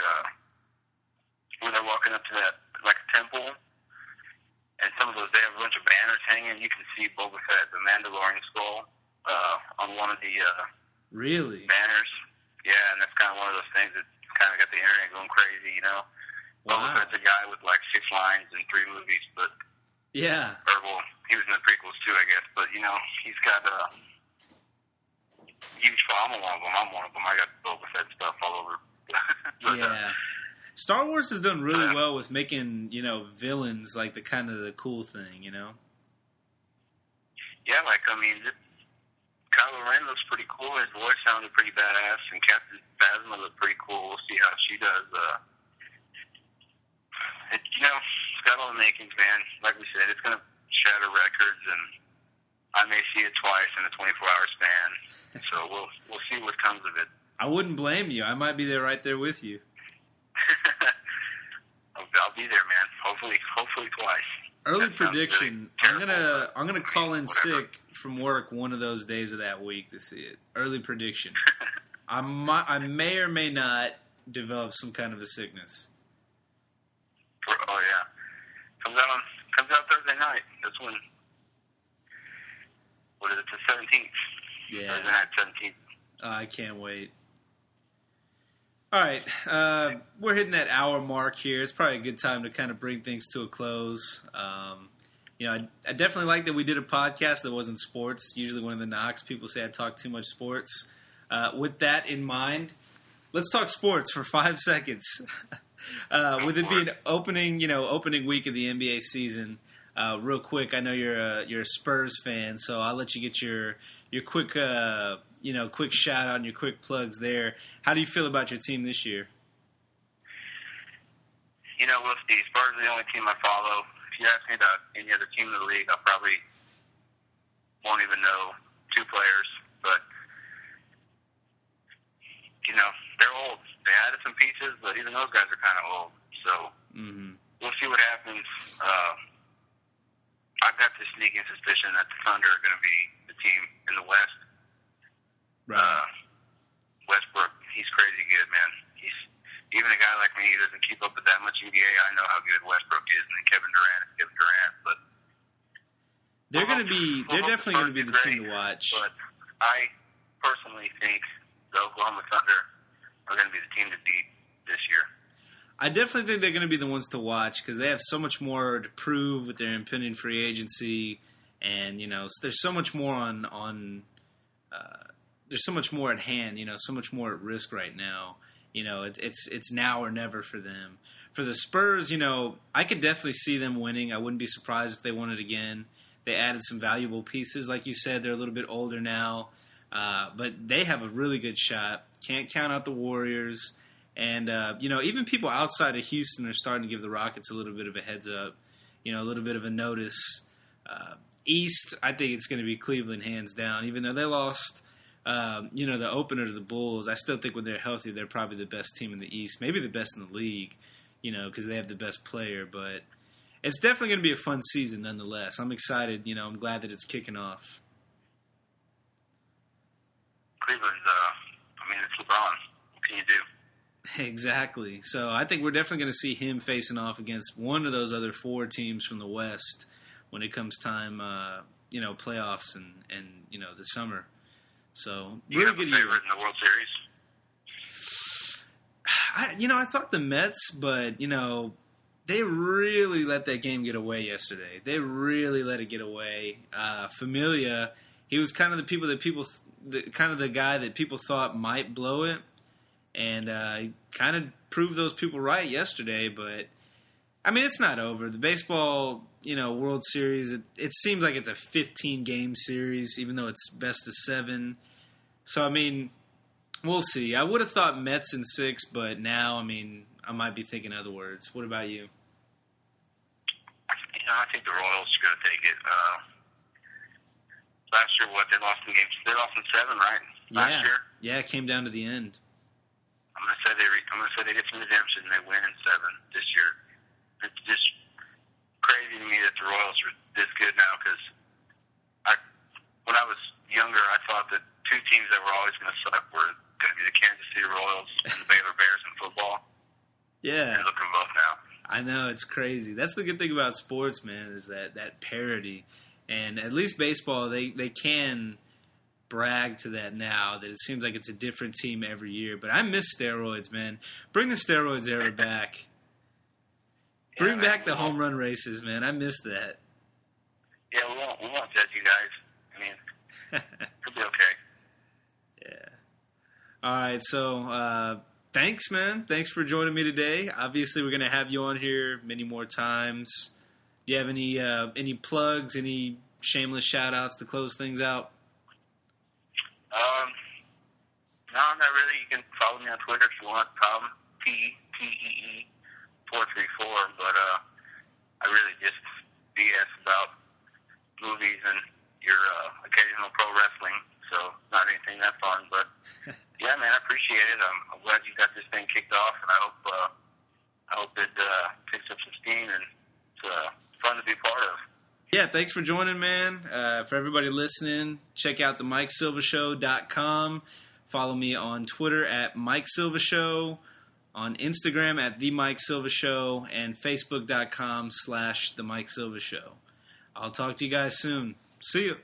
when they're walking up to that, like, temple, and some of those, they have a bunch of banners hanging. You can see Boba Fett, the Mandalorian skull, on one of the really banners. Yeah, and that's kind of one of those things that kind of got the internet going crazy, you know? Wow. Boba Fett's a guy with like 6 lines in 3 movies, but yeah. Or, well, he was in the prequels too, I guess. But, you know, he's got huge following. I'm one of them. I got Boba Fett stuff all over. But, yeah. Star Wars has done really well with making, you know, villains like the kind of the cool thing, you know? Yeah, like, I mean, Kylo Ren looks pretty cool. His voice sounded pretty badass, and Captain Phasma looked pretty cool. We'll see how she does. You know, it's got all the makings, man. Like we said, it's going to shatter records, and I may see it twice in a 24-hour span. So we'll see what comes of it. I wouldn't blame you. I might be there right there with you. I'll be there, man. Hopefully twice. Early prediction. Really I'm gonna call in sick from work one of those days of that week to see it. Early prediction. I may or may not develop some kind of a sickness. Comes out Thursday night. That's when. What is it? The 17th. Yeah. Thursday night, 17th. I can't wait. All right, we're hitting that hour mark here. It's probably a good time to kind of bring things to a close. I definitely like that we did a podcast that wasn't sports. Usually one of the knocks, people say I talk too much sports. With that in mind, let's talk sports for 5 seconds. With it being opening week of the NBA season, real quick, I know you're a Spurs fan, so I'll let you get your quick. Quick shout out and your quick plugs there. How do you feel about your team this year? We'll see. Spurs are the only team I follow. If you ask me about any other team in the league, I probably won't even know two players. But, they're old. They added some pieces, but even those guys are kind of old. So We'll see what happens. I've got this sneaking suspicion that the Thunder are going to be the team in the West. Right. Westbrook, he's crazy good, man. Even a guy like me, he doesn't keep up with that much NBA. I know how good Westbrook is, and Kevin Durant, but they're definitely going to be the team to watch. But I personally think the Oklahoma Thunder are going to be the team to beat this year. I definitely think they're going to be the ones to watch because they have so much more to prove with their impending free agency, and there's so much more there's so much more at hand, so much more at risk right now. It's now or never for them. For the Spurs, I could definitely see them winning. I wouldn't be surprised if they won it again. They added some valuable pieces. Like you said, they're a little bit older now. But they have a really good shot. Can't count out the Warriors. And, even people outside of Houston are starting to give the Rockets a little bit of a heads up, a little bit of a notice. East, I think it's going to be Cleveland hands down, even though they lost – the opener to the Bulls. I still think when they're healthy, they're probably the best team in the East, maybe the best in the league, because they have the best player. But it's definitely going to be a fun season nonetheless. I'm excited. I'm glad that it's kicking off. Cleveland, it's LeBron. What can you do? Exactly. So I think we're definitely going to see him facing off against one of those other four teams from the West when it comes time, playoffs and the summer. So really good year. In the World Series? I thought the Mets, but they really let that game get away yesterday. They really let it get away. Familia, he was kind of the guy that people thought might blow it, and he kind of proved those people right yesterday. But it's not over. The baseball. World Series, it seems like it's a 15-game series, even though it's best of 7. So, we'll see. I would have thought Mets in 6, but now, I might be thinking other words. What about you? I think the Royals are going to take it. Last year, they lost in games? They lost in 7, right? Last year? Yeah, it came down to the end. I'm going to say they get some redemption and they win in 7 this year. It's just crazy to me that the Royals are this good now because when I was younger, I thought that two teams that were always going to suck were going to be the Kansas City Royals and the Baylor Bears in football. Yeah. And look at them both now. I know, it's crazy. That's the good thing about sports, man, is that parity. And at least baseball, they can brag to that now, that it seems like it's a different team every year. But I miss steroids, man. Bring the steroids era back. Bring back the home run races, man. I miss that. Yeah, we won't judge you guys. It'll be okay. Yeah. All right, so thanks, man. Thanks for joining me today. Obviously, we're going to have you on here many more times. Do you have any plugs, any shameless shout-outs to close things out? No, not really. You can follow me on Twitter if you want. Tom, T-T-E-E. 434, but I really just BS about movies and your occasional pro wrestling, so not anything that fun. But yeah, man, I appreciate it. I'm glad you got this thing kicked off, and I hope it picks up some steam, and it's fun to be part of. Yeah, thanks for joining, man. For everybody listening, check out the MikeSilvaShow.com. Follow me on Twitter at MikeSilvaShow. on Instagram at The Mike Silva Show and Facebook.com/The Mike Silva Show. I'll talk to you guys soon. See you.